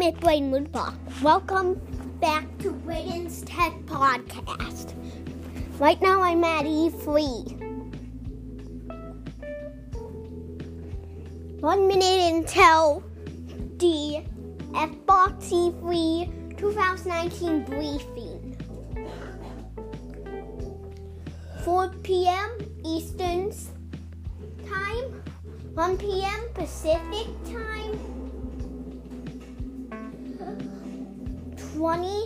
Welcome, it's Braden Woodblock. Welcome back to Braden's Tech Podcast. Right now I'm at E3. 1 minute until the Xbox E3 2019 briefing. 4 p.m. Eastern Time, 1 p.m. Pacific Time, 20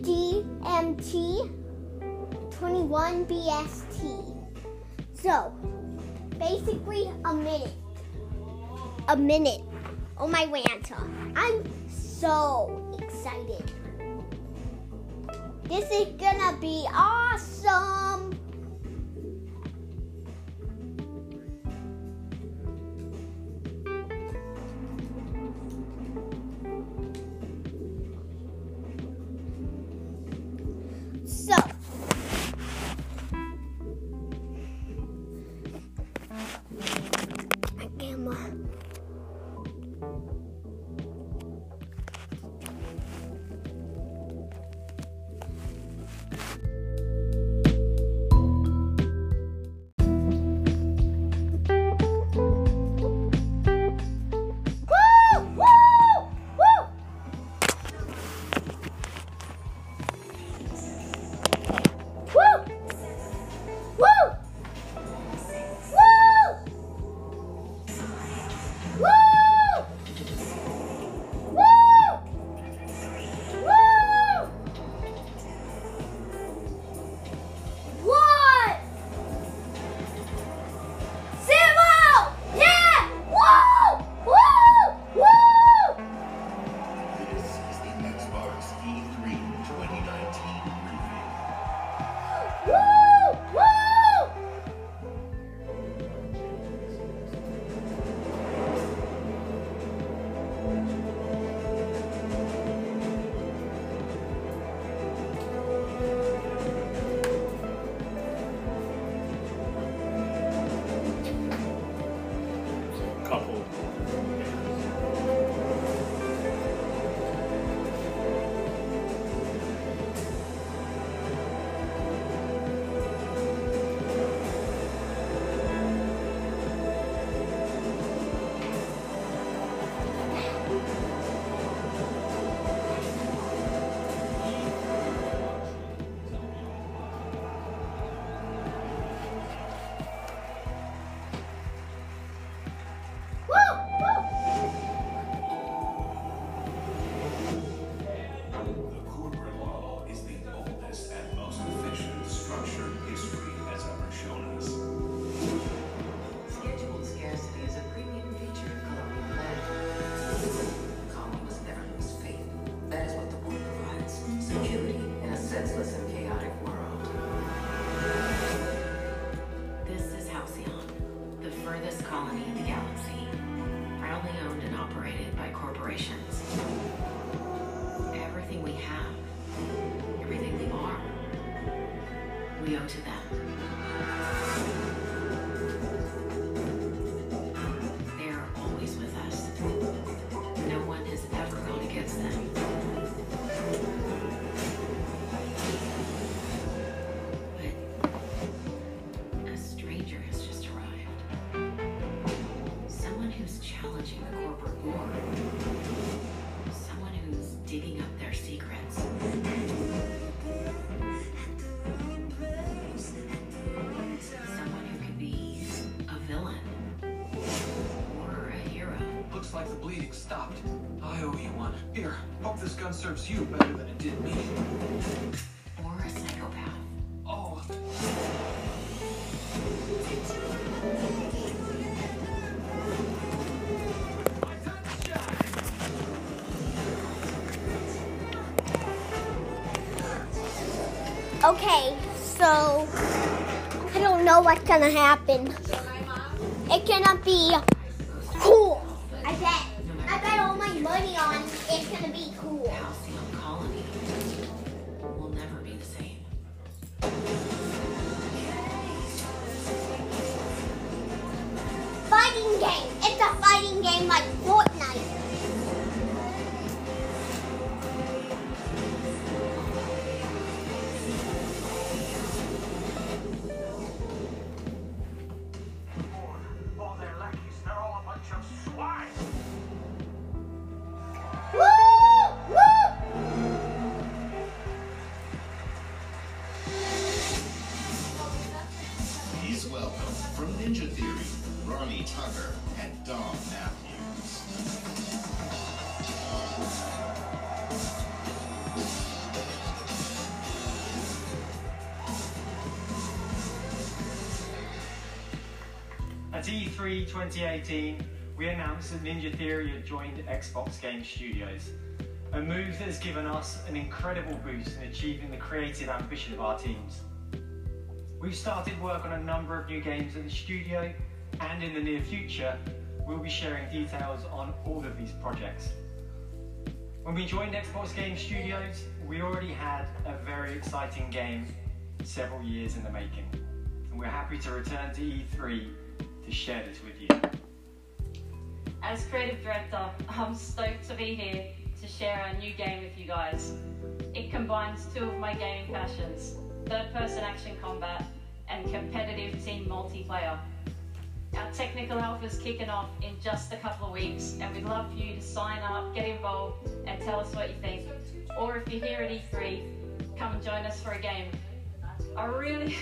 DMT, 21 BST. So, basically a minute. Oh my ranta. I'm so excited. This is gonna be awesome. This gun serves you better than it did me. Or a psychopath. Oh. Okay, so I don't know what's gonna happen. It cannot be cool. I bet. I bet all my money on it's gonna be cool. Fighting game. It's a fighting From Ninja Theory, Ronnie Tucker and Dom Matthews. At E3 2018, we announced that Ninja Theory had joined Xbox Game Studios, a move that has given us an incredible boost in achieving the creative ambition of our teams. We've started work on a number of new games at the studio, and in the near future, we'll be sharing details on all of these projects. When we joined Xbox Game Studios, we already had a very exciting game several years in the making, and we're happy to return to E3 to share this with you. As creative director, I'm stoked to be here to share our new game with you guys. It combines two of my gaming passions, third-person action combat and competitive team multiplayer. Our technical alpha is kicking off in just a couple of weeks, and we'd love for you to sign up, get involved, and tell us what you think. Or if you're here at E3, come and join us for a game. I really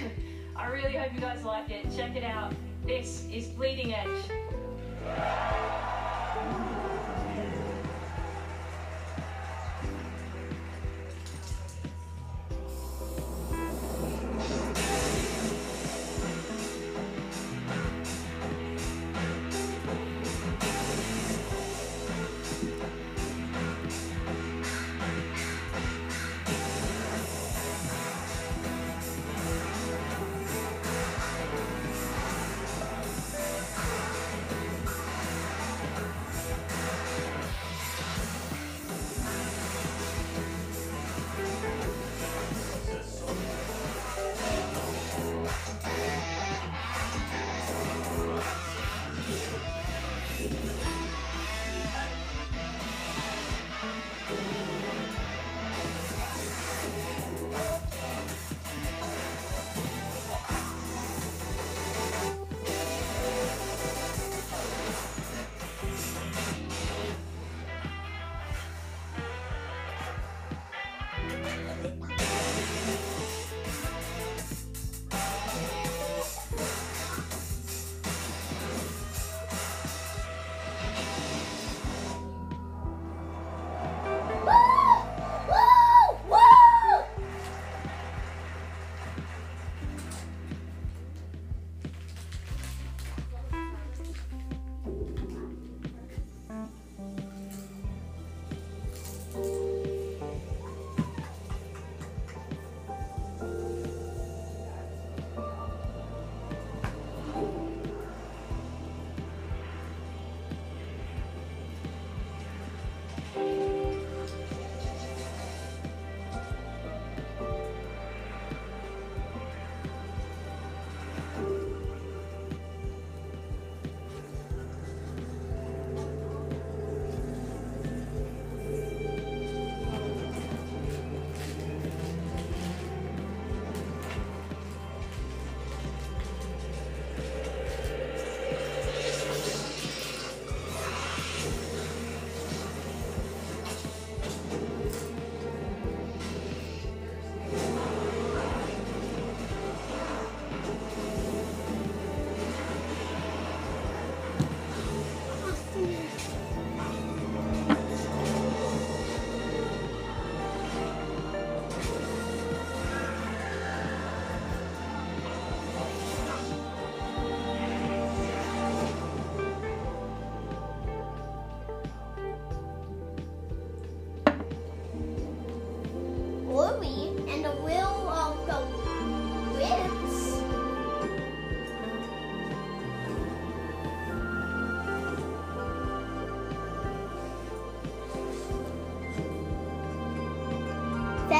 hope you guys like it. Check it out. This is Bleeding Edge.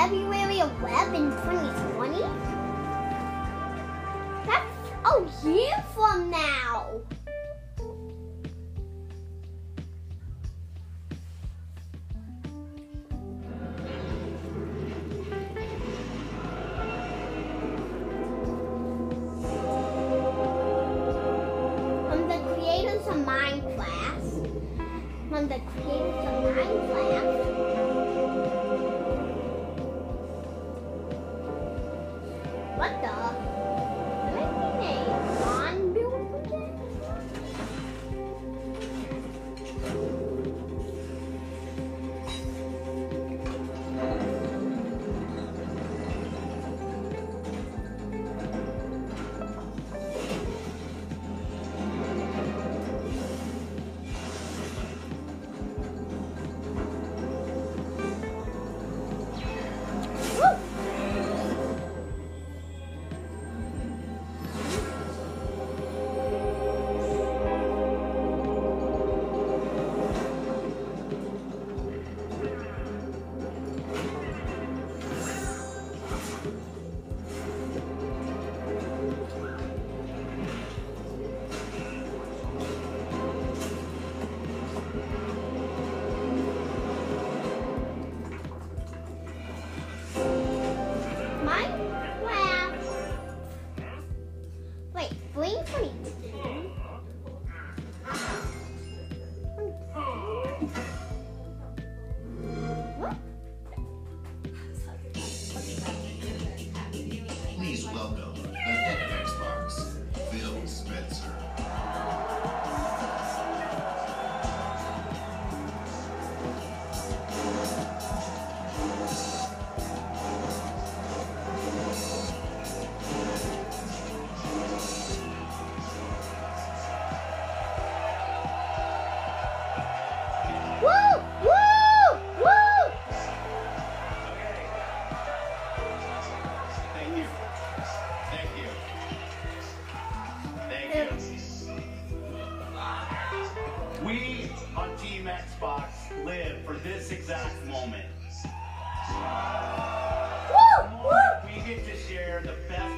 February 11, 2020? That's a year from now! What the? What do you mean?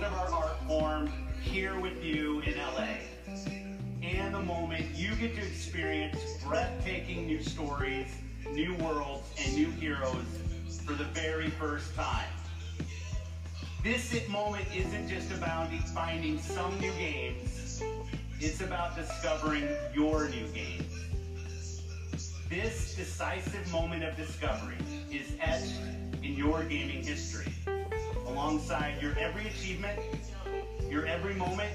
end of our art form here with you in LA. And the moment you get to experience breathtaking new stories, new worlds, and new heroes for the very first time. This moment isn't just about finding some new games, it's about discovering your new games. This decisive moment of discovery is etched in your gaming history, alongside your every achievement, your every moment,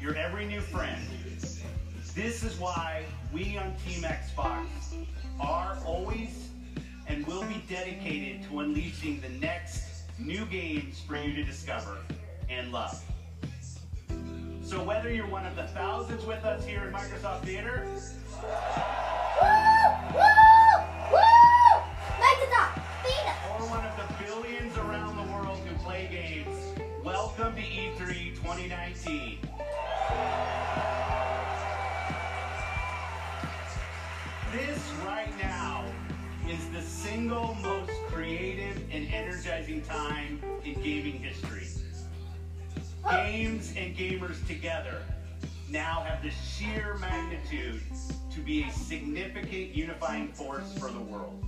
your every new friend. This is why we on Team Xbox are always and will be dedicated to unleashing the next new games for you to discover and love. So whether you're one of the thousands with us here in Microsoft Theater, or one of the billions around the world who play games, welcome to E3 2019. This right now is the single most creative and energizing time in gaming history. Games and gamers together now have the sheer magnitude to be a significant unifying force for the world.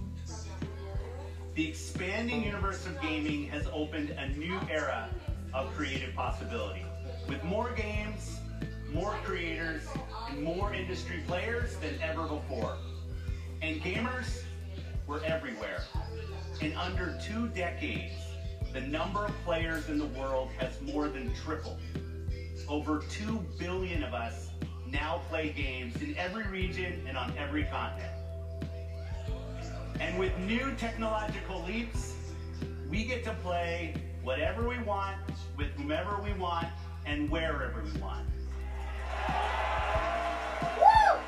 The expanding universe of gaming has opened a new era of creative possibility, with more games, more creators, and more industry players than ever before. And gamers were everywhere. In under 2 decades, the number of players in the world has more than tripled. Over 2 billion of us now play games in every region and on every continent. And with new technological leaps, we get to play whatever we want, with whomever we want, and wherever we want. Woo!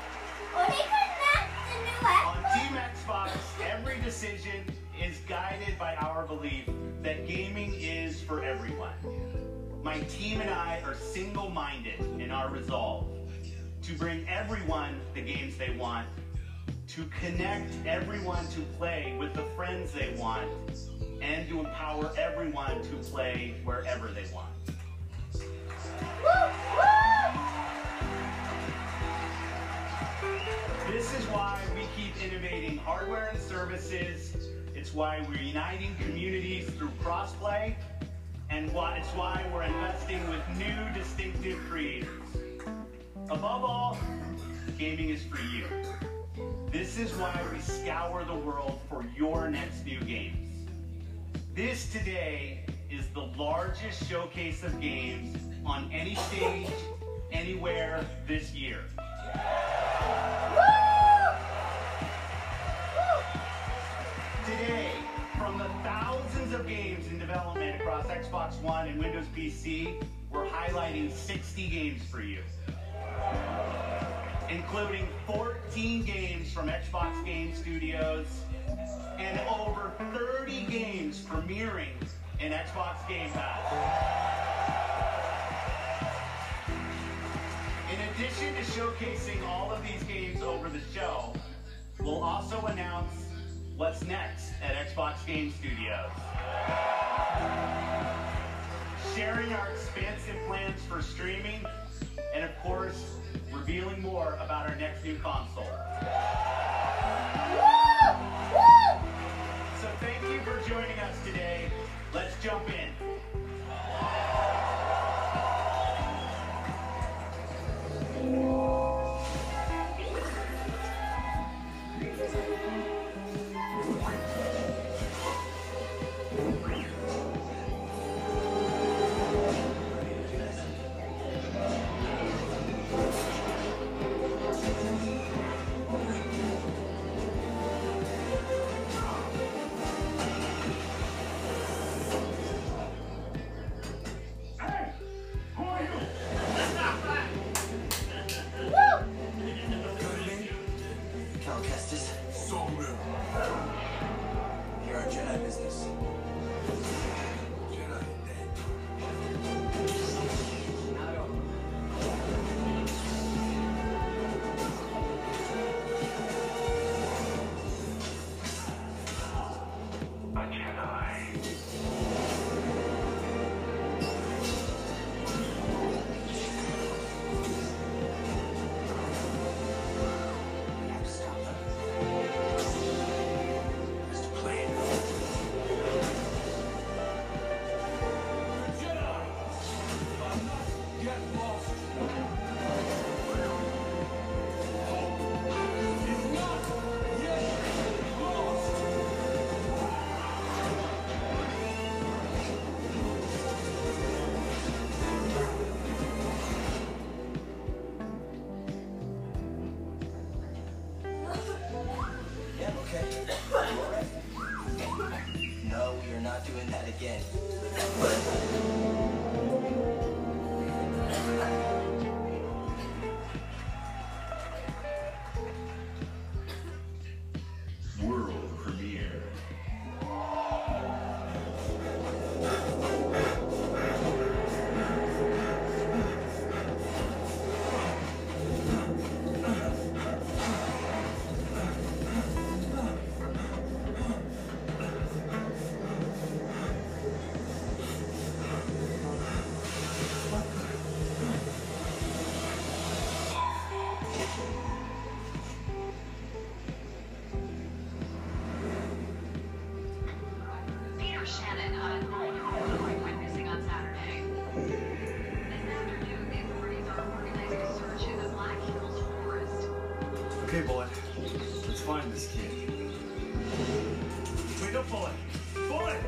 On Team Xbox, every decision is guided by our belief that gaming is for everyone. My team and I are single-minded in our resolve to bring everyone the games they want, to connect everyone to play with the friends they want, and to empower everyone to play wherever they want. This is why we keep innovating hardware and services. It's why we're uniting communities through crossplay, and it's why we're investing with new, distinctive creators. Above all, gaming is for you. This is why we scour the world for your next new games. This today is the largest showcase of games on any stage, anywhere this year. Today, from the thousands of games in development across Xbox One and Windows PC, we're highlighting 60 games for you, including 14 games from Xbox Game Studios and over 30 games premiering in Xbox Game Pass. In addition to showcasing all of these games over the show, we'll also announce what's next at Xbox Game Studios, sharing our expansive plans for streaming, and of course, revealing more about our next new console. So thank you for joining us today. Let's jump in. Okay, boy. Let's find this kid. Wait, don't pull it. Pull it!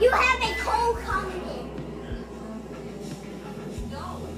You have a cold coming in. Go.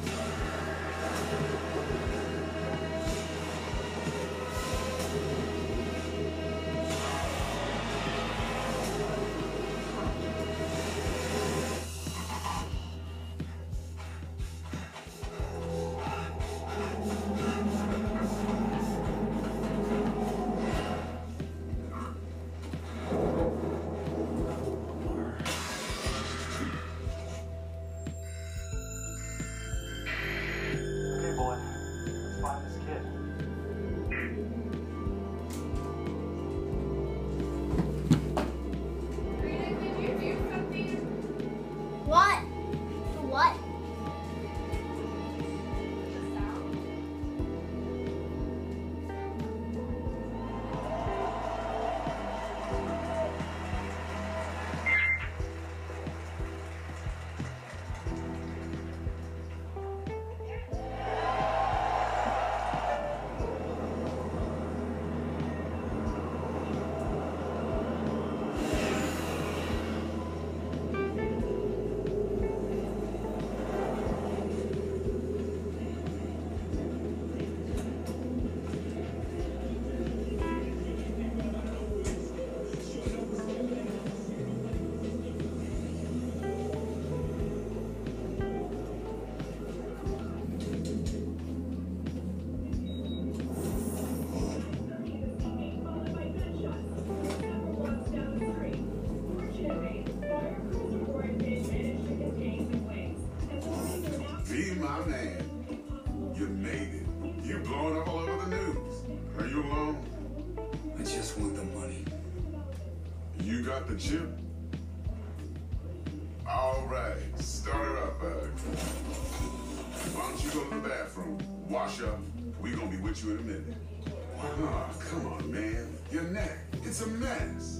You in a minute. Oh, come on, man. Your neck. It's a mess.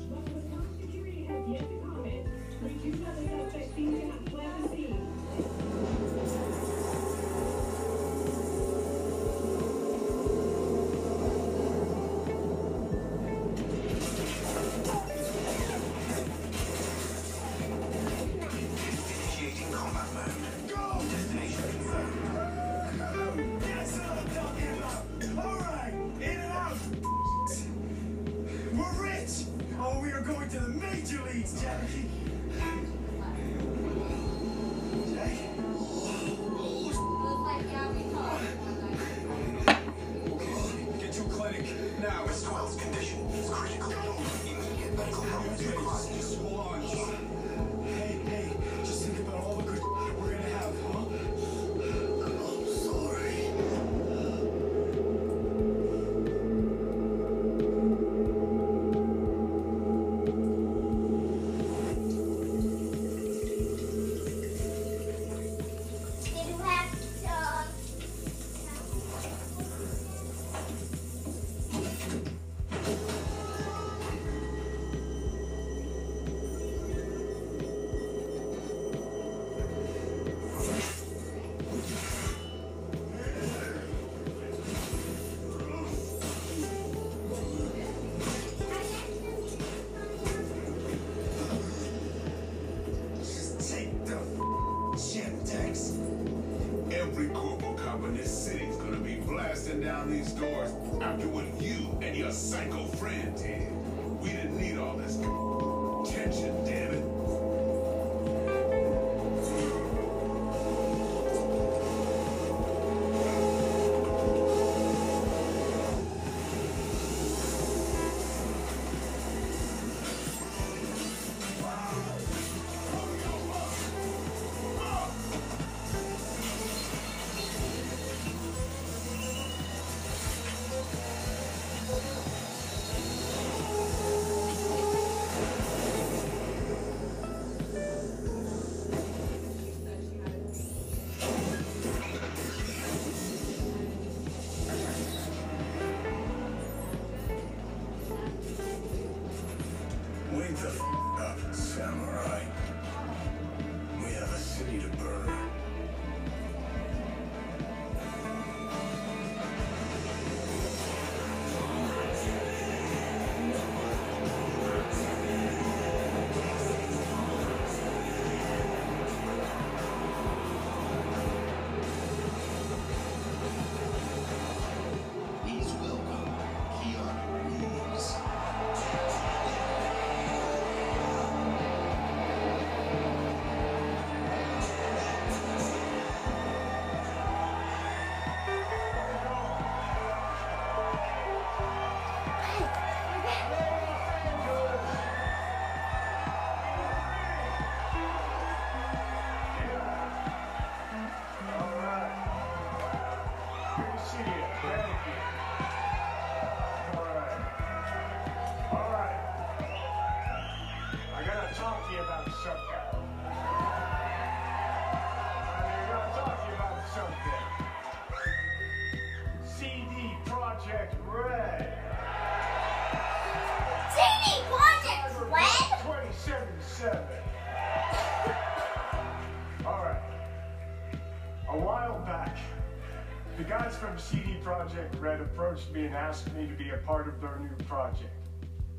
Me and asked me to be a part of their new project,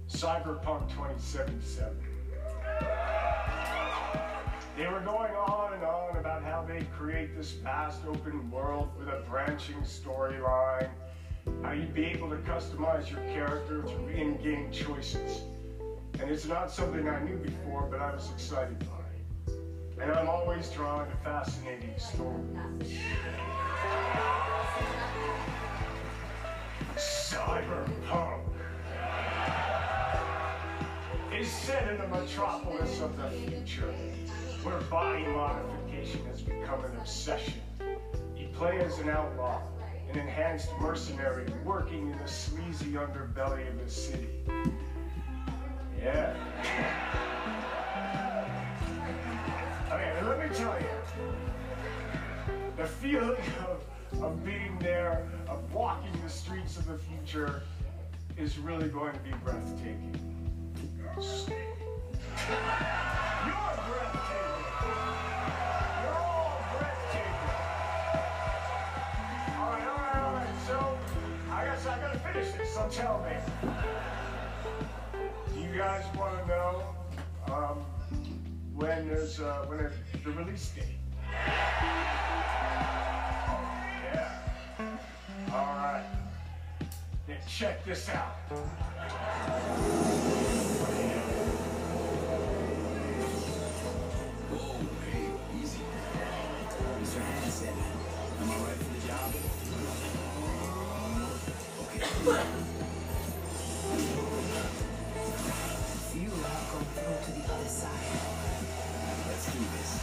Cyberpunk 2077. They were going on and on about how they create this vast open world with a branching storyline, how you'd be able to customize your character through in-game choices. And it's not something I knew before, but I was excited by it. And I'm always drawn to fascinating stories. Cyberpunk is set in the metropolis of the future, where body modification has become an obsession. You play as an outlaw, an enhanced mercenary working in the sleazy underbelly of the city. Yeah. Okay, let me tell you, the feeling of being there, of walking the streets of the future, is really going to be breathtaking. You're breathtaking. You're all breathtaking. All right, so I guess I gotta finish this, so tell me. Do you guys wanna know when the release date? Alright, then check this out. Whoa, hey, easy. Mr. Hansen, am I right for the job? Okay. You are going through to the other side. Let's do this.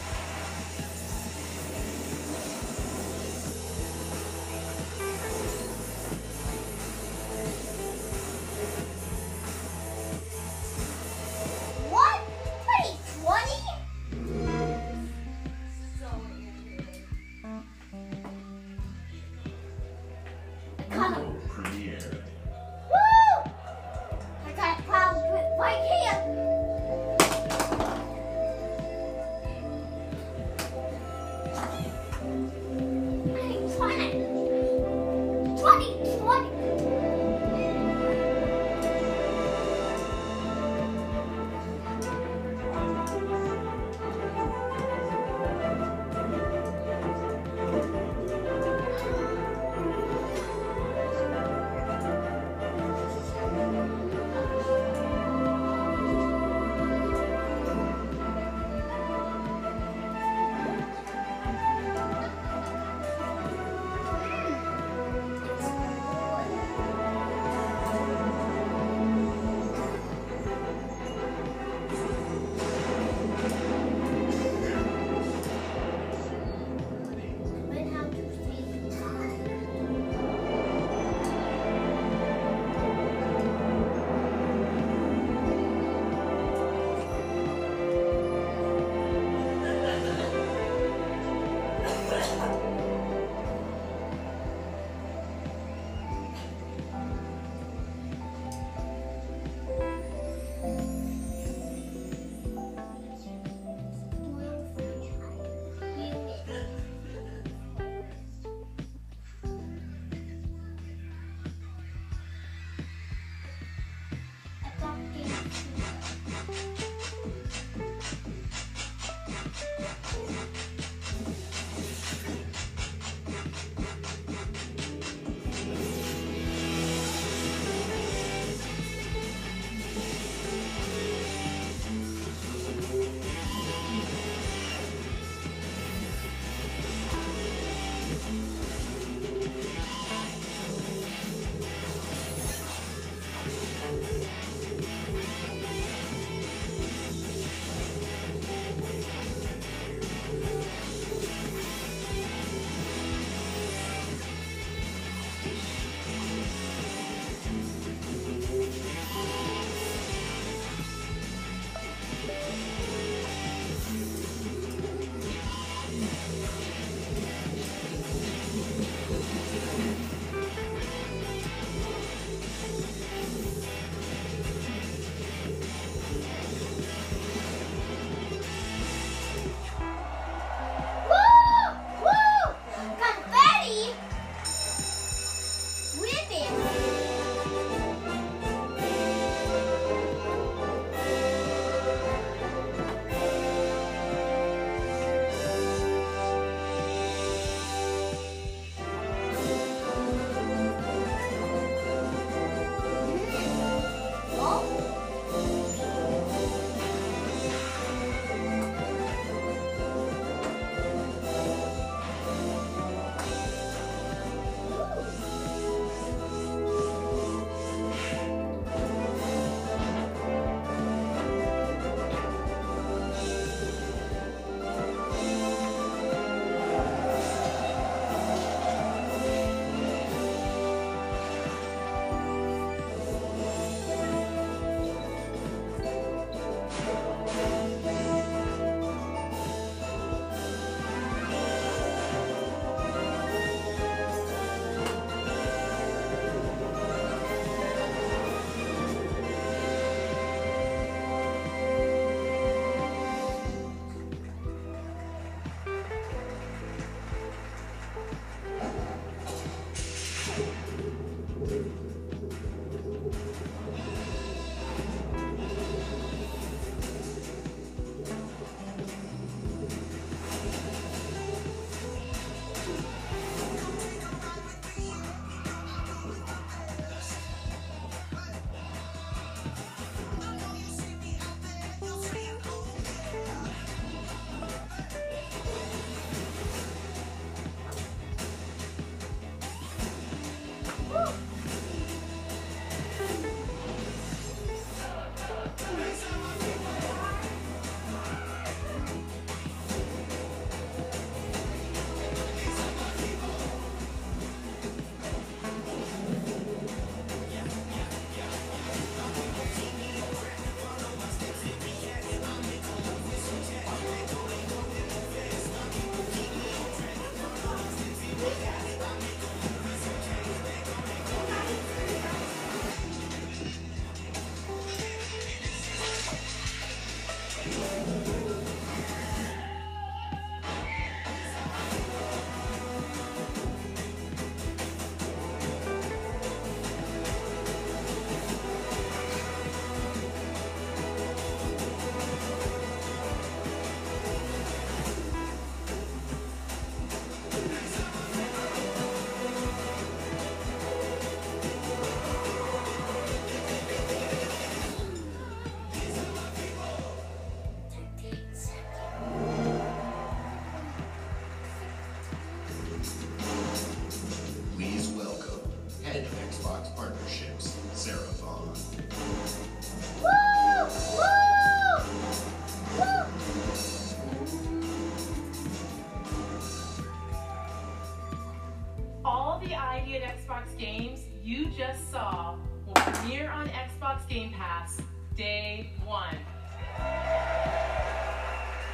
Xbox Game Pass, day one.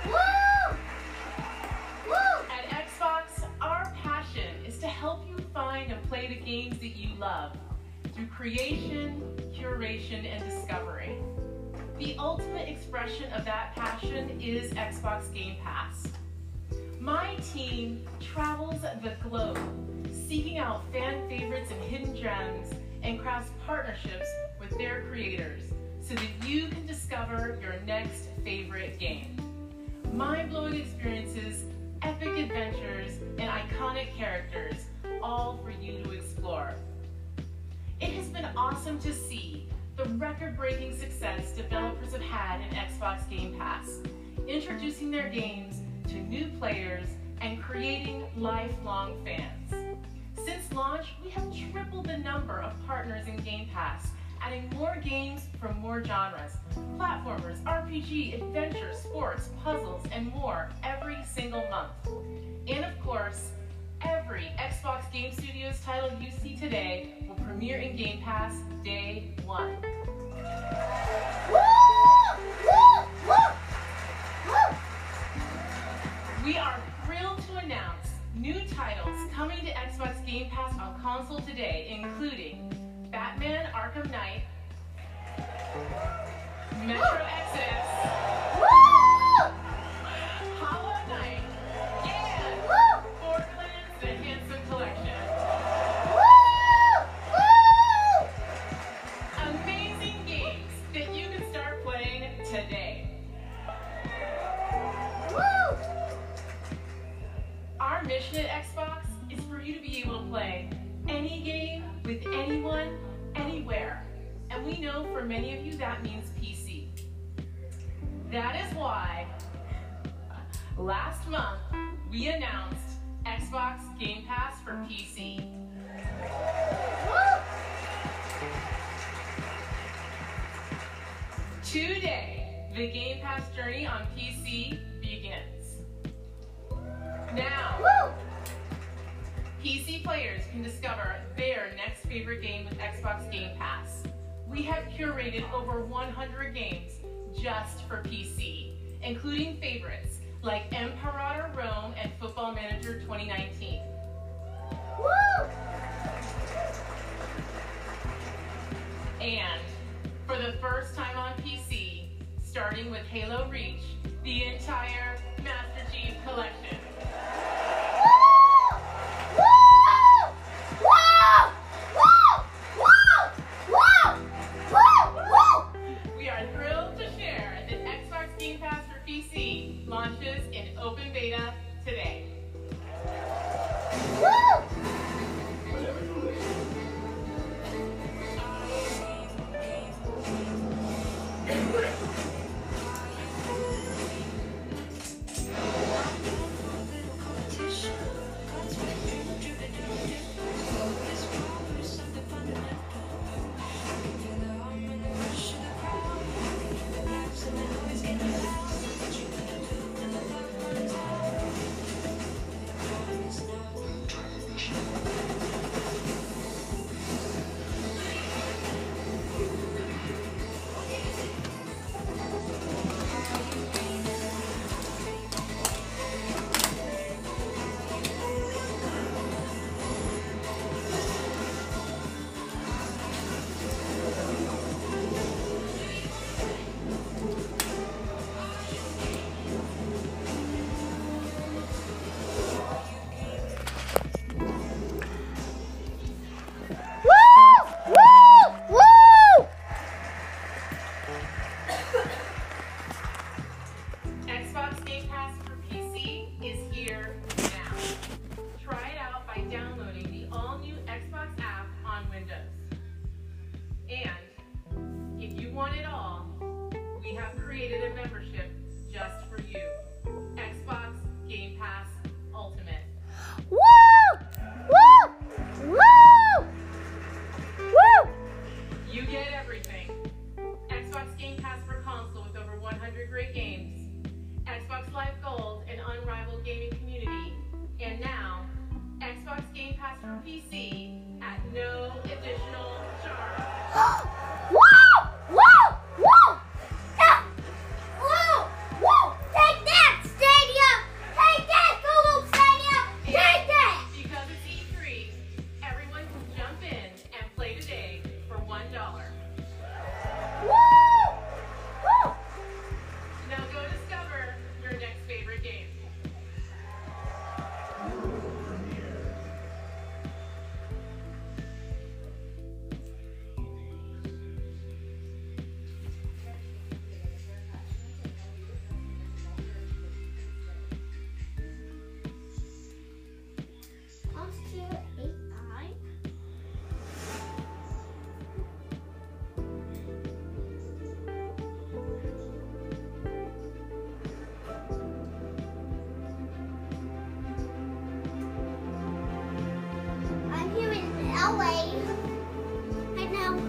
Woo! Woo! At Xbox, our passion is to help you find and play the games that you love through creation, curation, and discovery. The ultimate expression of that passion is Xbox Game Pass. My team travels the globe, seeking out fan favorites and hidden gems, and crafts partnerships with their creators so that you can discover your next favorite game. Mind-blowing experiences, epic adventures, and iconic characters, all for you to explore. It has been awesome to see the record-breaking success developers have had in Xbox Game Pass, introducing their games to new players and creating lifelong fans. Since launch, we have tripled the number of partners in Game Pass, adding more games from more genres, platformers, RPG, adventure, sports, puzzles, and more every single month. And of course, every Xbox Game Studios title you see today will premiere in Game Pass day one. Woo! Woo! Woo! Woo! We are thrilled to announce new titles coming to Xbox Game Pass on console today, including Batman Arkham Knight, Metro Exodus, Hollow Knight, and Borderlands The Handsome Collection. Amazing games that you can start playing today. Our mission at Xbox is for you to be able to play any game with anyone, anywhere. And we know for many of you that means PC. That is why last month we announced Xbox Game Pass for PC. Today, the Game Pass journey on PC begins. Now, PC players can discover their next favorite game with Xbox Game Pass. We have curated over 100 games just for PC, including favorites like Imperator Rome and Football Manager 2019. Woo! And for the first time on PC, starting with Halo Reach, the entire Master Chief collection. Launches in open beta today. Woo! PC at no additional charge. Wow! away. I know. No.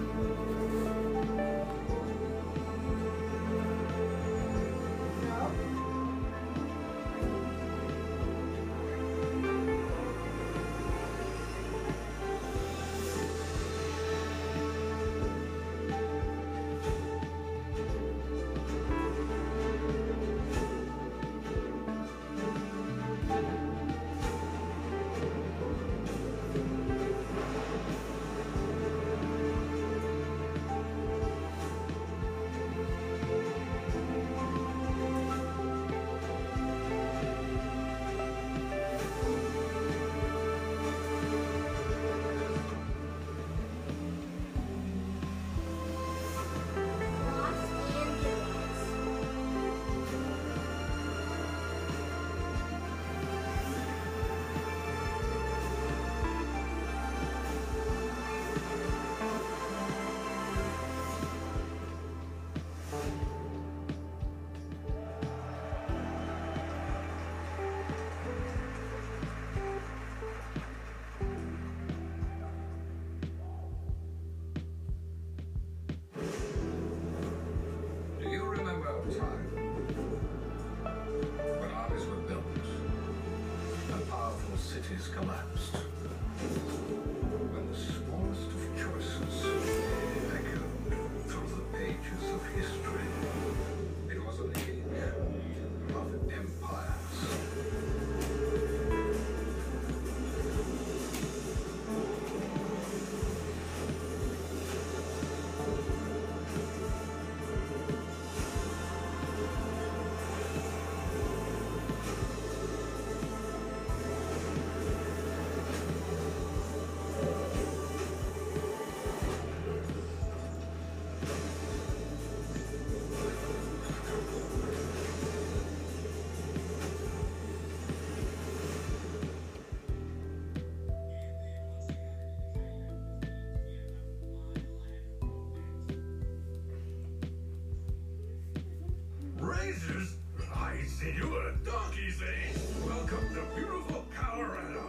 I see you at a donkey's age. Welcome to beautiful Colorado.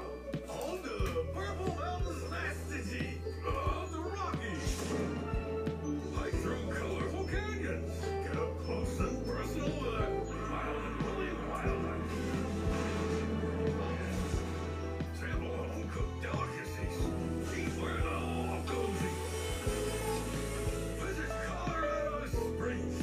On the Purple Mountains Mastigy of the Rockies. Hike through colorful canyons. Get up close and personal with wild and really wildlife. Sample home-cooked delicacies. Eat where the law goes. Visit Colorado Springs.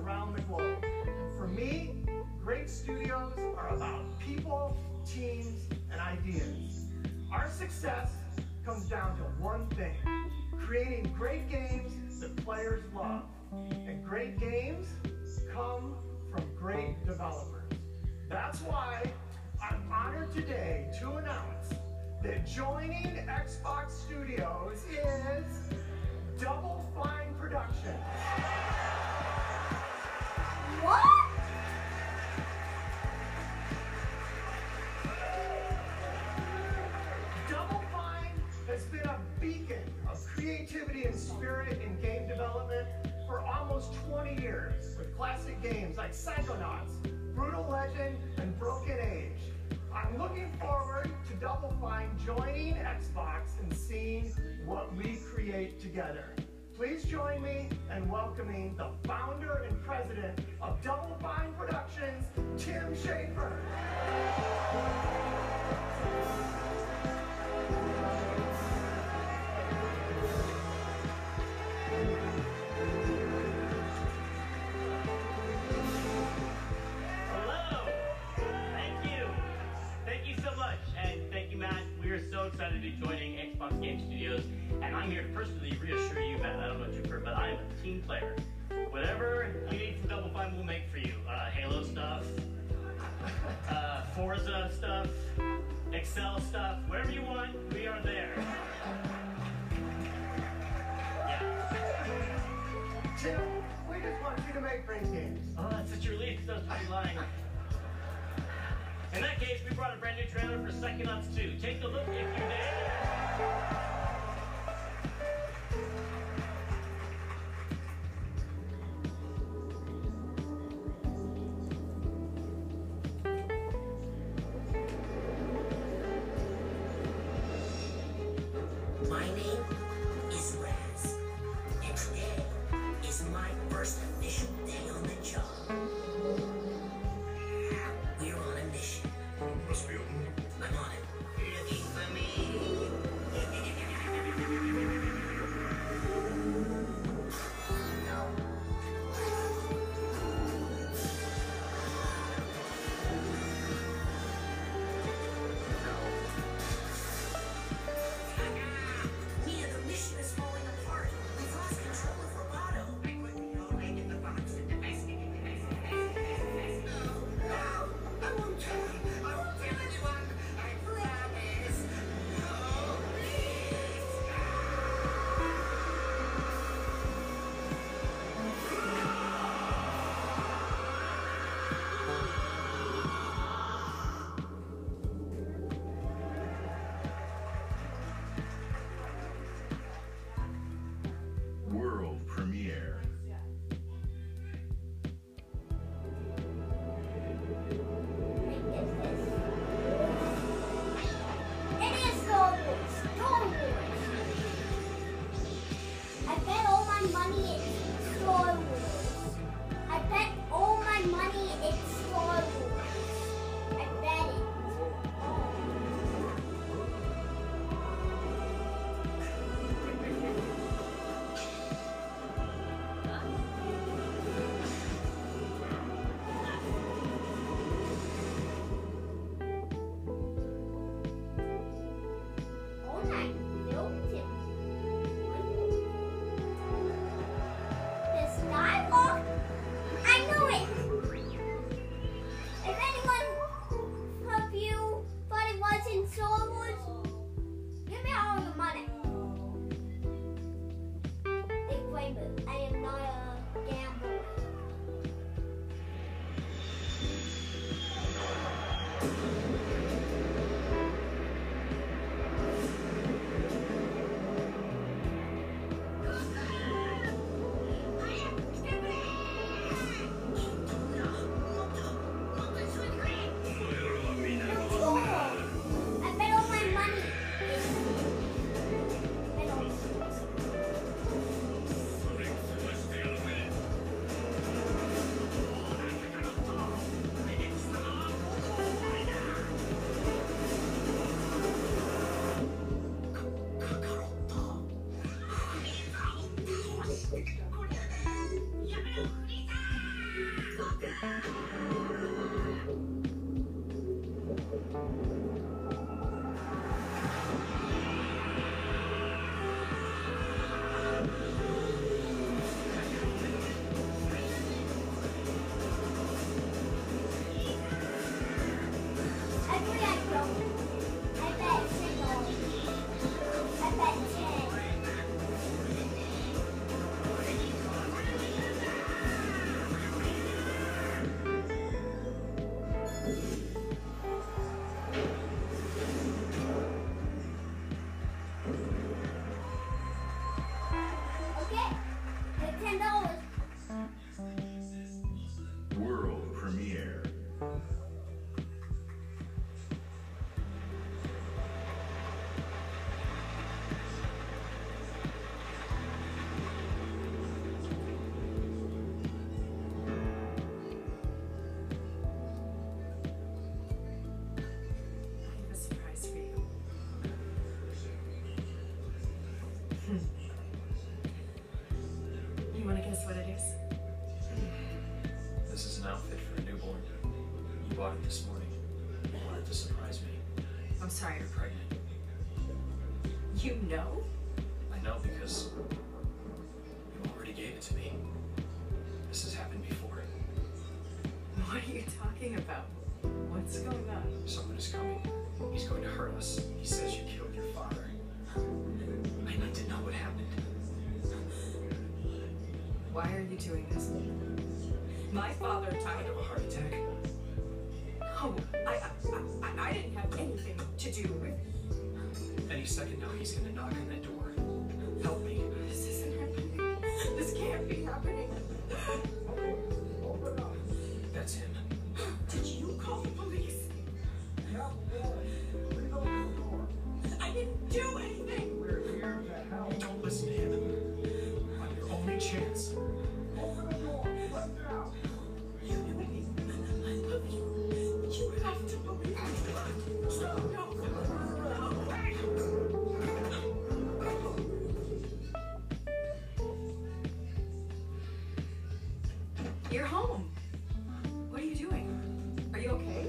Around the globe. For me, great studios are about people, teams, and ideas. Our success comes down to one thing: creating great games that players love. And great games come from great developers. That's why I'm honored today to announce that joining Xbox Studios is Double Fine Productions. What? Double Fine has been a beacon of creativity and spirit in game development for almost almost 20 years with classic games like Psychonauts, Brutal Legend, and Broken Age. I'm looking forward to Double Fine joining Xbox and seeing what we create together. Please join me in welcoming the founder and president of Double Fine Productions, Tim Schafer. Excited to be joining Xbox Game Studios, and I'm here to personally reassure you, Matt. I don't know what you've heard, but I'm a team player. Whatever you need from Double Fine, we'll make for you. Halo stuff, Forza stuff, Excel stuff, whatever you want, we are there. Yeah. Tim, we just want you to make brain games. Oh, that's such a relief, because I was pretty lying. In that case, we brought a brand new trailer for Psychonauts 2. Take a look if you dare. My name is Laz, and today is my first official day on the job. I'm on it. Looking for me. Mia, the mission is falling apart. We've lost control of Roboto. I quickly go into the box and money, it's Star Wars. I bet all my money it's Star Wars. bought it this morning. You wanted to surprise me. I'm sorry, you're pregnant. You know? I know because you already gave it to me. This has happened before. What are you talking about? What's going on? Someone is coming. He's going to hurt us. He says you killed your father. I need to know what happened. Why are you doing this? My father died of a heart attack. No, I didn't have anything to do with it. Any second now, he's gonna knock on that door. Help me. This isn't happening. This can't be happening. Open up. That's him. Did you call the police? Yeah, leave open the door. I didn't do anything. We're here to help. Don't listen to him. I'm your only chance. Open the door. Let me out. You know me. I love you. You have to believe me. Stop. No. You're home. What are you doing? Are you okay?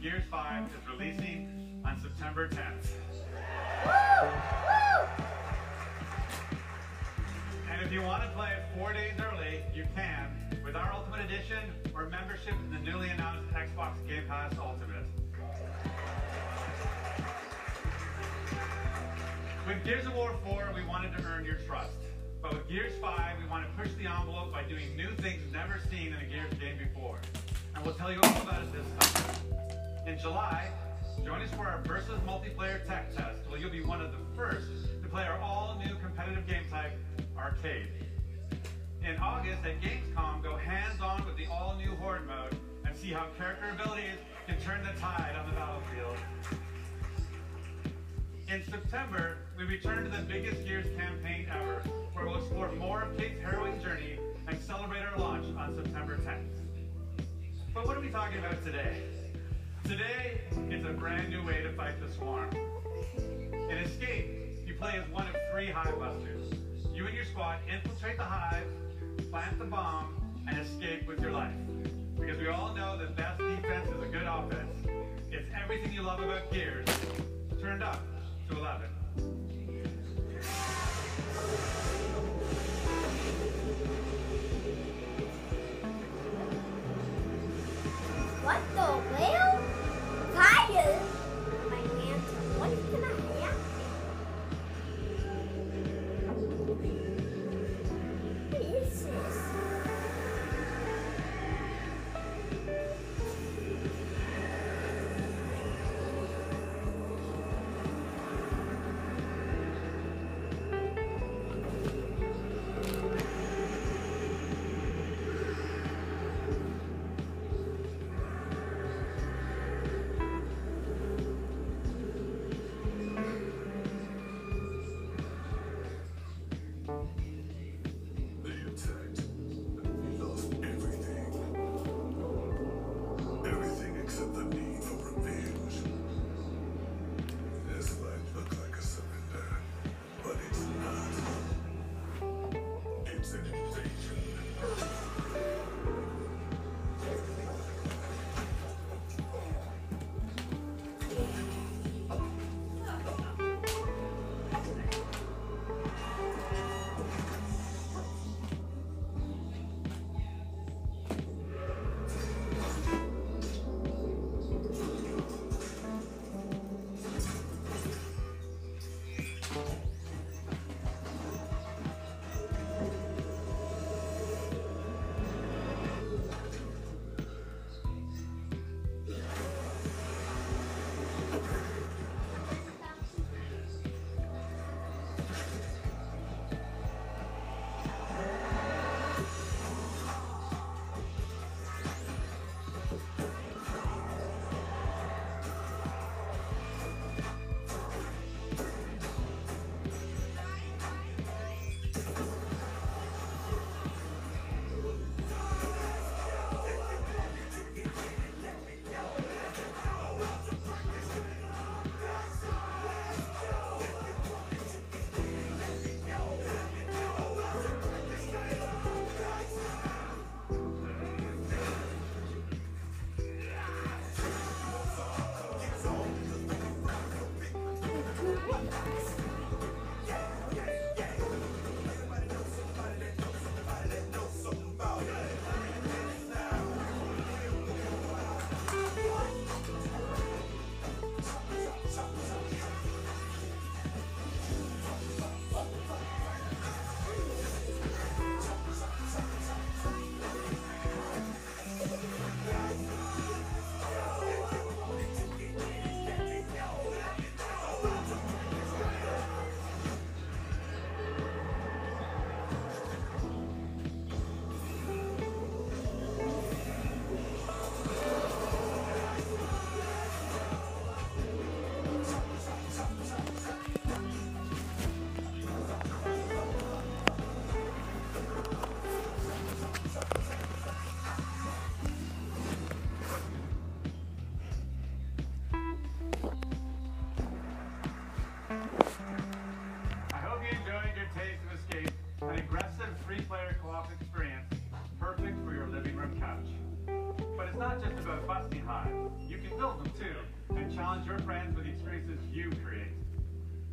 Gears 5 is releasing on September 10th. And if you want to play it 4 days early, you can with our Ultimate Edition or membership in the newly announced Xbox Game Pass Ultimate. With Gears of War 4, we wanted to earn your trust. But with Gears 5, we want to push the envelope by doing new things never seen in a Gears game before. And we'll tell you all about it this summer. In July, join us for our Versus Multiplayer Tech Test, where you'll be one of the first to play our all-new competitive game type, Arcade. In August, at Gamescom, go hands-on with the all-new Horde Mode and see how character abilities can turn the tide on the battlefield. In September, we return to the biggest Gears campaign ever, where we'll explore more of Kate's harrowing journey and celebrate our launch on September 10th. But what are we talking about today? Today, it's a brand new way to fight the swarm. In Escape, you play as one of three Hivebusters. You and your squad infiltrate the hive, plant the bomb, and escape with your life. Because we all know the best defense is a good offense. It's everything you love about Gears, turned up to 11. What the whale? Tires? My man, what is gonna happen? What is this?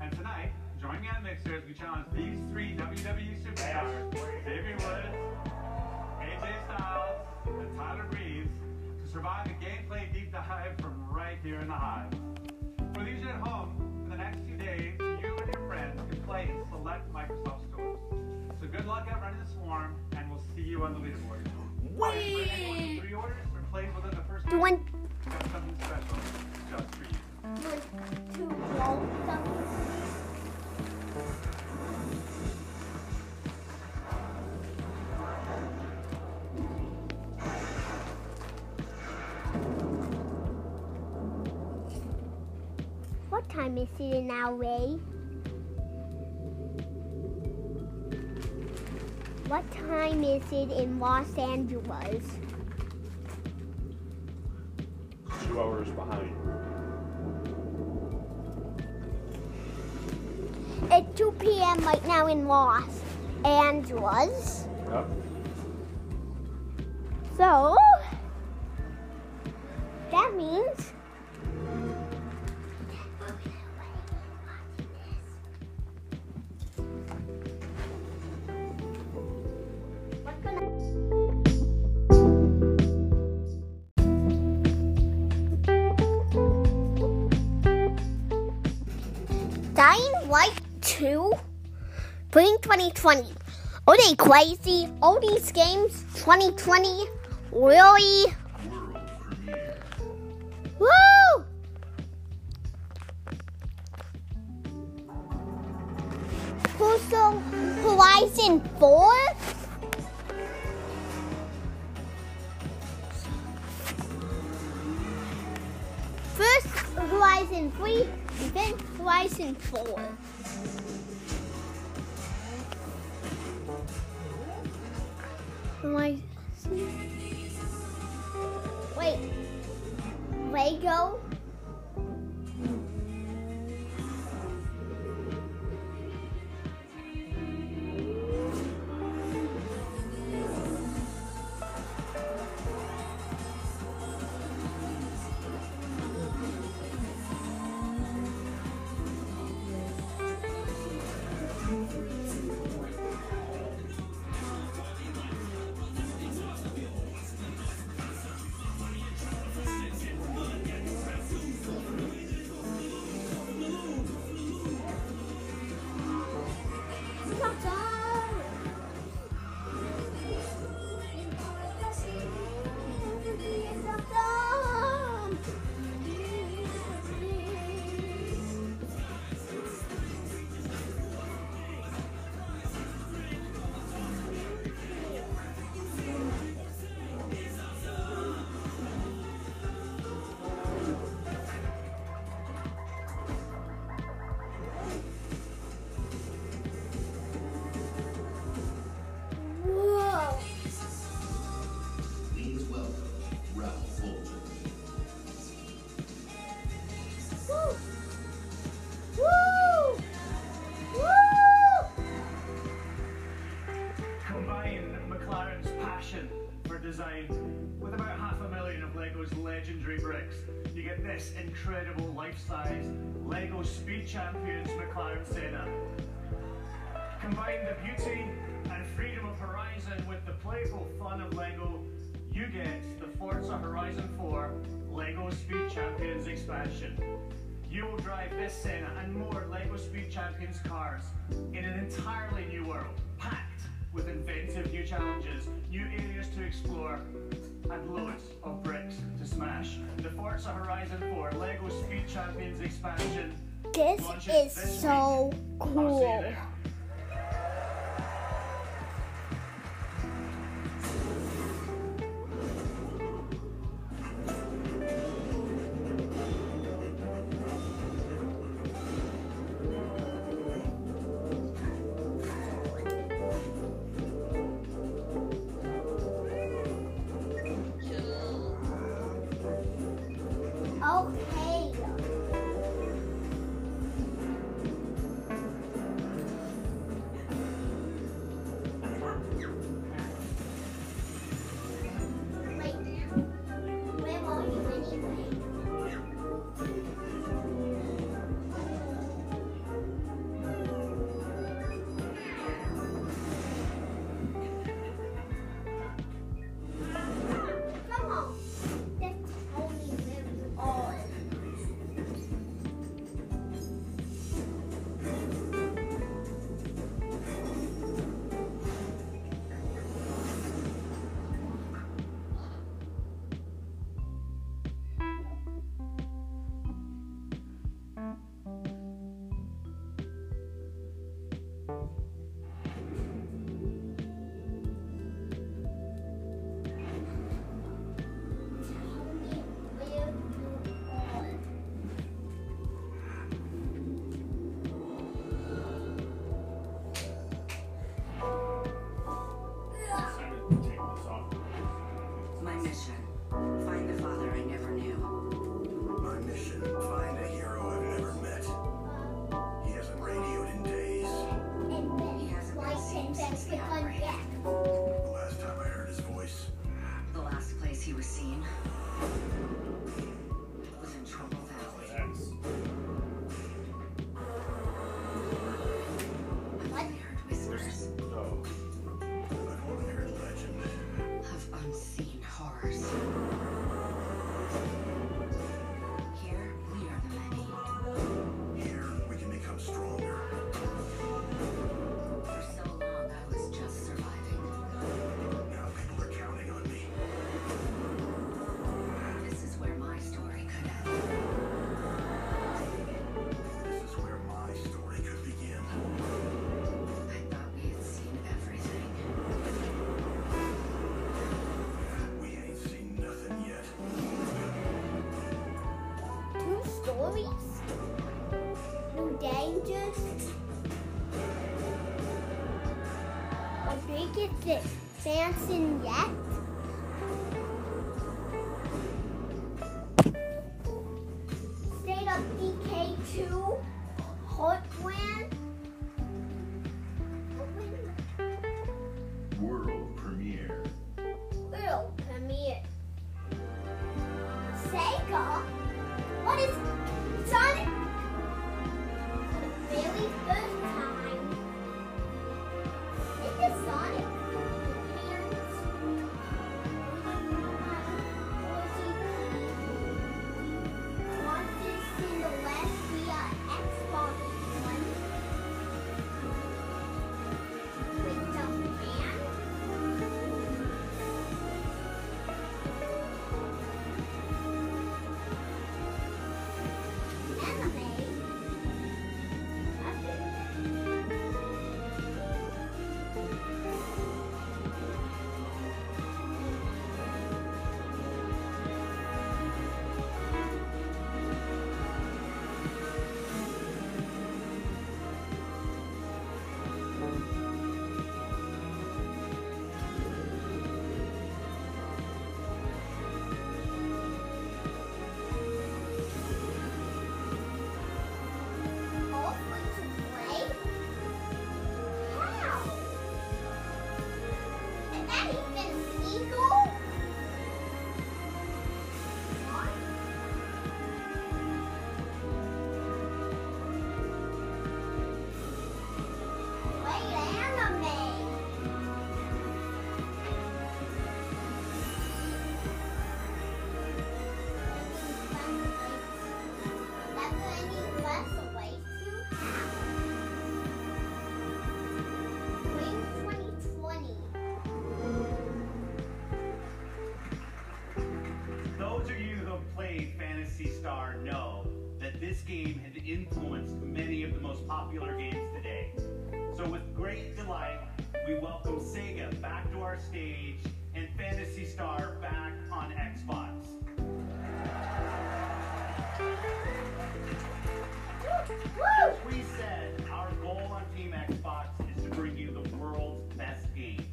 And tonight, join me on Mixer as we challenge these three WWE superstars, Xavier Woods, AJ Styles, and Tyler Breeze, to survive a gameplay deep dive from right here in the Hive. For these at home, for the next few days, you and your friends can play in select Microsoft stores. So good luck at running the swarm, and we'll see you on the leaderboard. Wait! Three orders or plays within the first one. Got something special just for you. What time is it in LA? What time is it in Los Angeles? 2 hours behind. It's 2 p.m. right now in Los Angeles. Yep. So, that means Dying Light 2, Spring 2020. Are they crazy? All these games, 2020, really? Woo! Forza Horizon 4? First Horizon 3, and then Horizon 4. Horizon. Wait. LEGO? This incredible life-size LEGO Speed Champions McLaren Senna. Combine the beauty and freedom of Horizon with the playful fun of LEGO, you get the Forza Horizon 4 LEGO Speed Champions expansion. You will drive this Senna and more LEGO Speed Champions cars in an entirely new world, packed with inventive new challenges, new areas to explore, and loads of bricks to smash. The Forza Horizon 4 LEGO Speed Champions expansion. This is so cool. just a biggest expansion yet. State of Decay 2 Hot Brand World Premiere. World Premiere. Sega? What is Sonic? For the very first time, it is Sonic. Popular games today. So with great delight, we welcome Sega back to our stage and Phantasy Star back on Xbox. As we said, our goal on Team Xbox is to bring you the world's best games.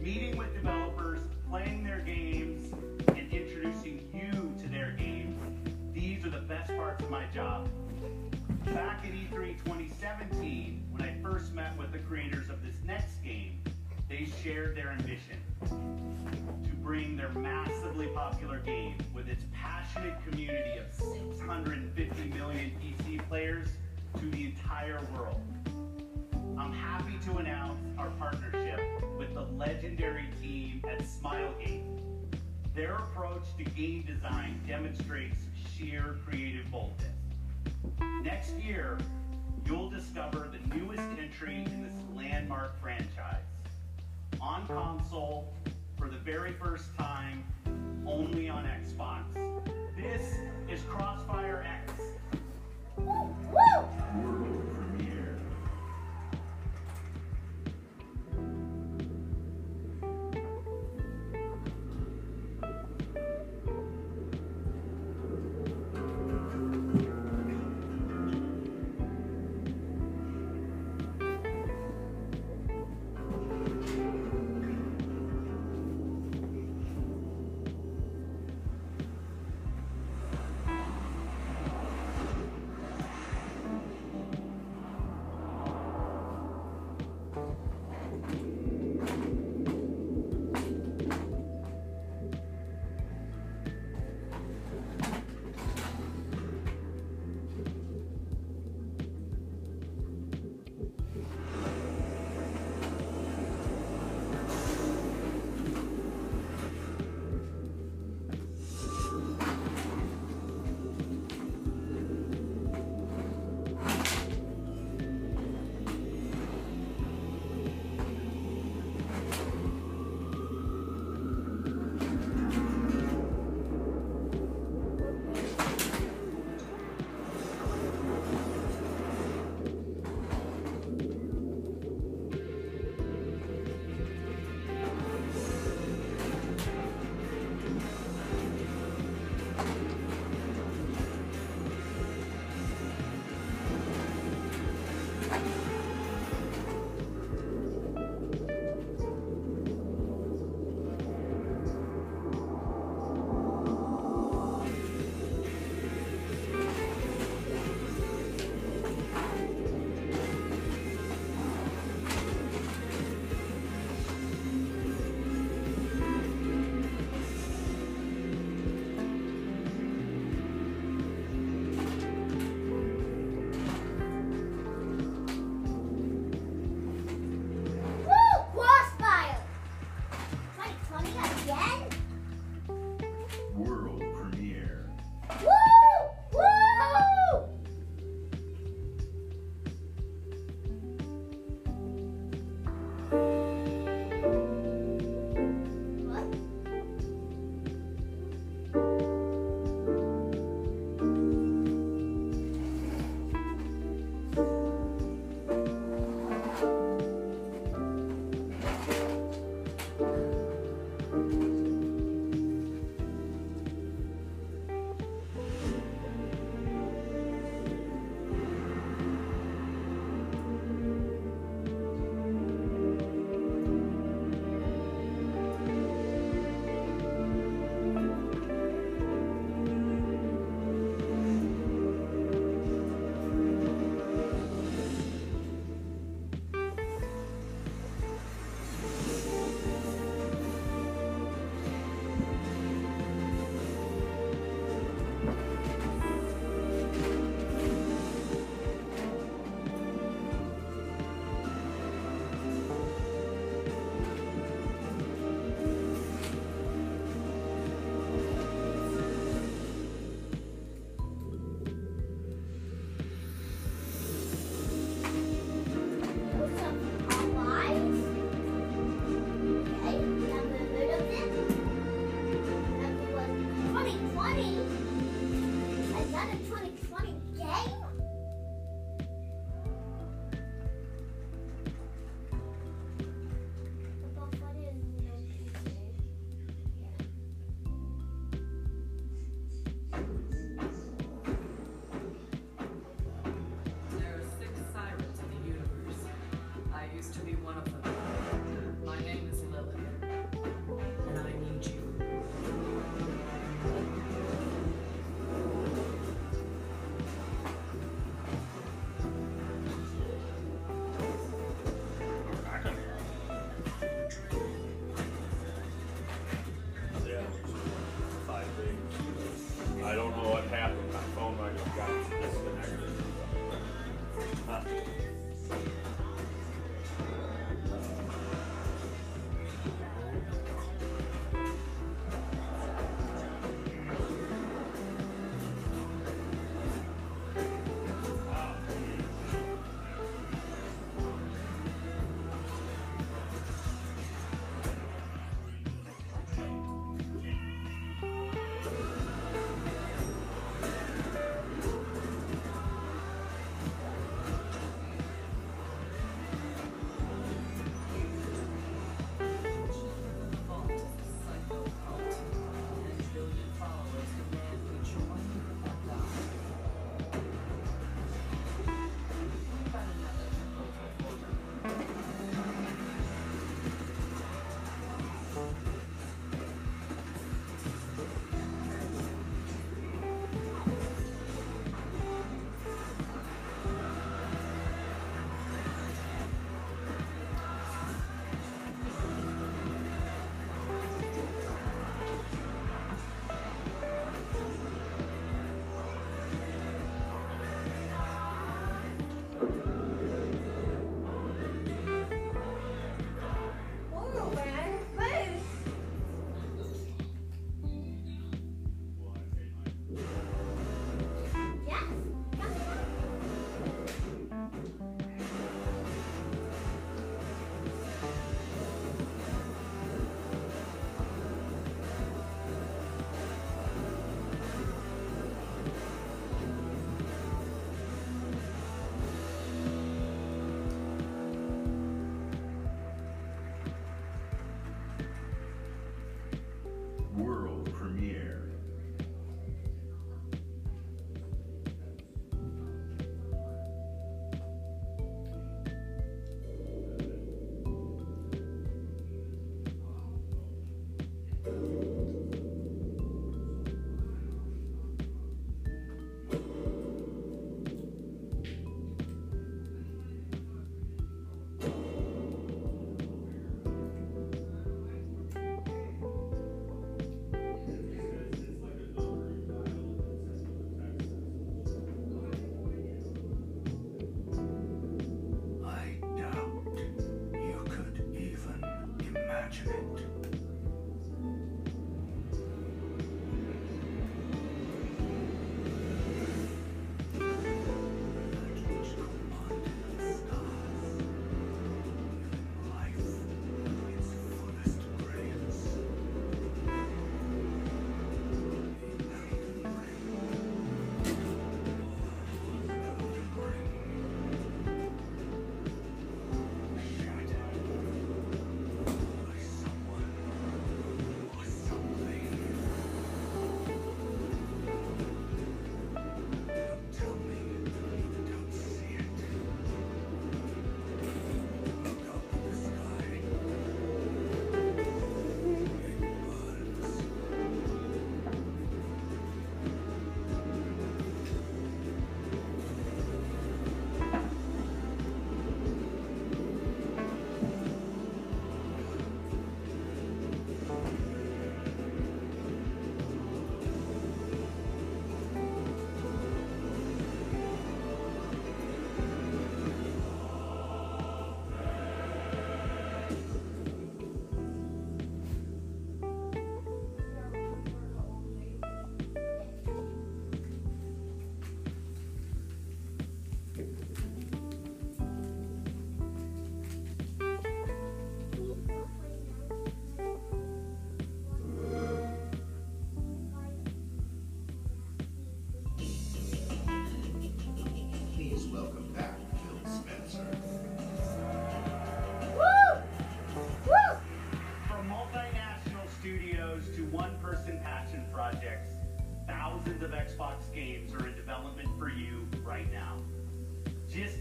Meeting with developers, playing their games, and introducing you to their games. These are the best parts of my job. Back at E3 2017, when I first met with the creators of this next game, they shared their ambition to bring their massively popular game with its passionate community of 650 million PC players to the entire world. I'm happy to announce our partnership with the legendary team at Smilegate. Their approach to game design demonstrates sheer creative boldness. Next year, you'll discover the newest entry in this landmark franchise. On console, for the very first time, only on Xbox. This is Crossfire X. Woo! Woo! World premiere.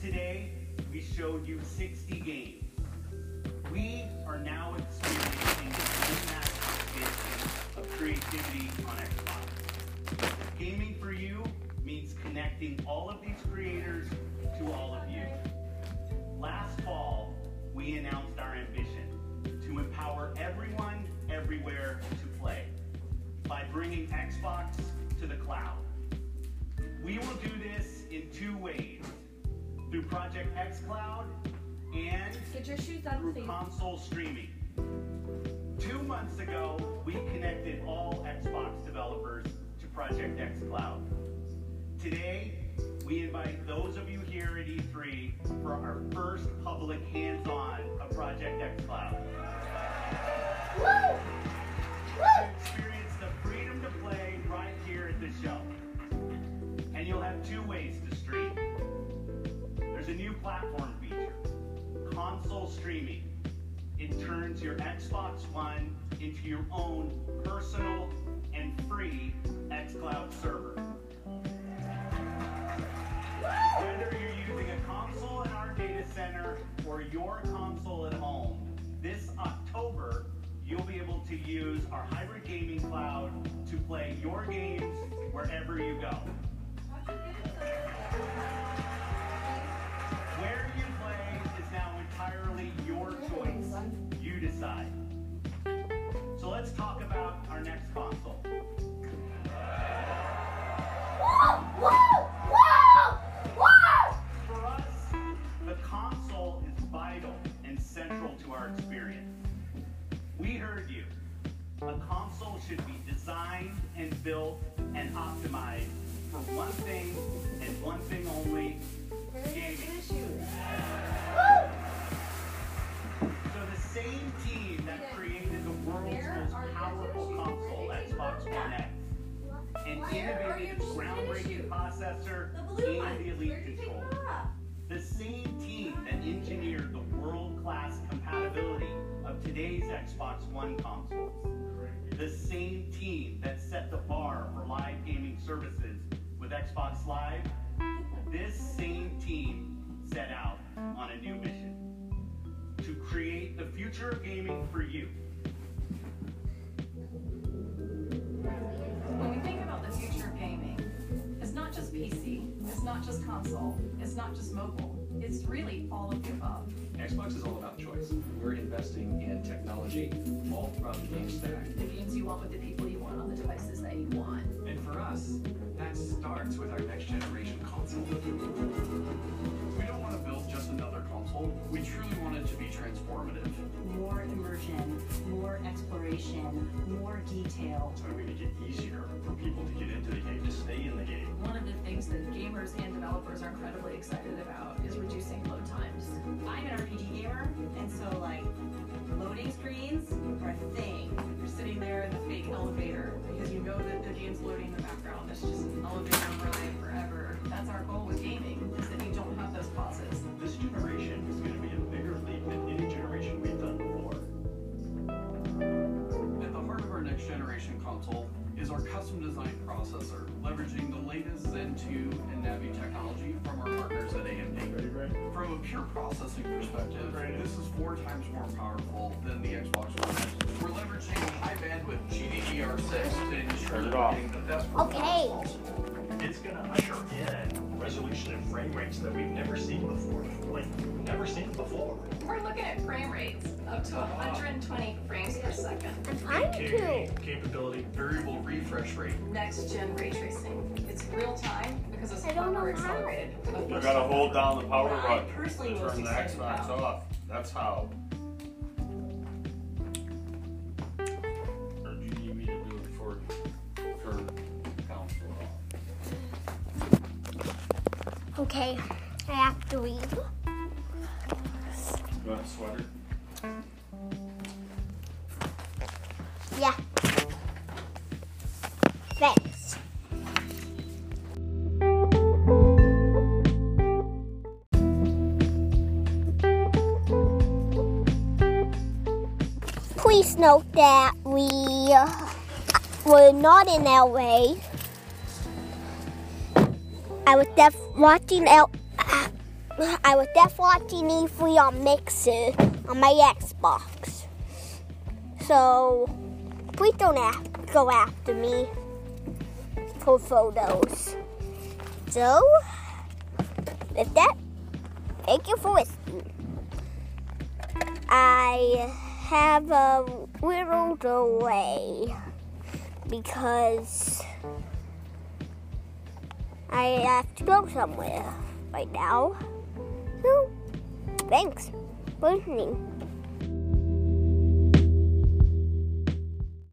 today, we showed you 60 games. We are now experiencing the unmatched expansion of creativity on Xbox. Gaming for you means connecting all of these creators to all of you. Last fall, we announced our ambition to empower everyone, everywhere to play by bringing Xbox to the cloud. We will do this in two ways, through Project xCloud and through console streaming. 2 months ago, we connected all Xbox developers to Project xCloud. Today, we invite those of you here at E3 for our first public hands-on of Project xCloud. Woo! Woo! To experience the freedom to play right here at the show. And you'll have two ways to stream. There's a new platform feature, console streaming. It turns your Xbox One into your own personal and free xCloud server. Whether you're using a console in our data center or your console at home, this October, you'll be able to use our hybrid gaming cloud to play your games wherever you go. Where you play is now entirely your choice. You decide. So let's talk about our next console. Whoa, whoa, whoa, whoa! For us, the console is vital and central to our experience. We heard you. A console should be designed and built and optimized for one thing and one thing only, gaming. So the same team that created the world's most powerful console, Xbox One X, an innovative groundbreaking processor, and the Elite Controller. The same team that engineered the world-class compatibility of today's Xbox One consoles. The same team that set the bar for live gaming services with Xbox Live, this same team set out on a new mission to create the future of gaming for you. When we think about the future of gaming, it's not just PC, it's not just console, it's not just mobile, it's really all of the above. Xbox is all about choice. We're investing in technology all throughout the game stack. The games you want with the people you want on the devices that you want. And for us, that starts with our next generation console. We don't want to build just another console. We truly want it to be transformative. More immersion, more exploration, more detail. So we make it easier for people to get into the game, to stay in the game. One of the things that gamers and developers are incredibly excited about is reducing load times. I'm an RPG gamer, and so like loading screens are a thing. You're sitting there in the fake elevator because you know that the game's loading in the background. That's just an elevator ride forever. That's our goal with gaming, is that you don't have those pauses. This generation is going to be a bigger leap than any generation we've done before. At the heart of our next generation console is our custom design processor, leveraging the latest Zen 2 and Navi technology from our partners at AMD. From a pure processing perspective, this is 4 times more powerful than the Xbox One X. We're leveraging high bandwidth GDDR6 to ensure we're getting the best performance possible. It's going to usher in resolution and frame rates that we've never seen before. Like, never seen before. We're looking at frame rates up to 120 frames per second. I'm too. Capability, variable refresh rate. Next gen ray tracing. It's real time because it's hardware accelerated. You gotta hold down the power button to turn the Xbox off. That's how. Or do you need me to do it for council? Okay, I have to leave. You want a sweater? Yeah. Thanks. Please note that we were not in LA. I was watching I was just watching E3 on Mixer on my Xbox. So, please don't go after me for photos. So, with that, thank you for listening. I have a little delay because I have to go somewhere right now. So, thanks for listening.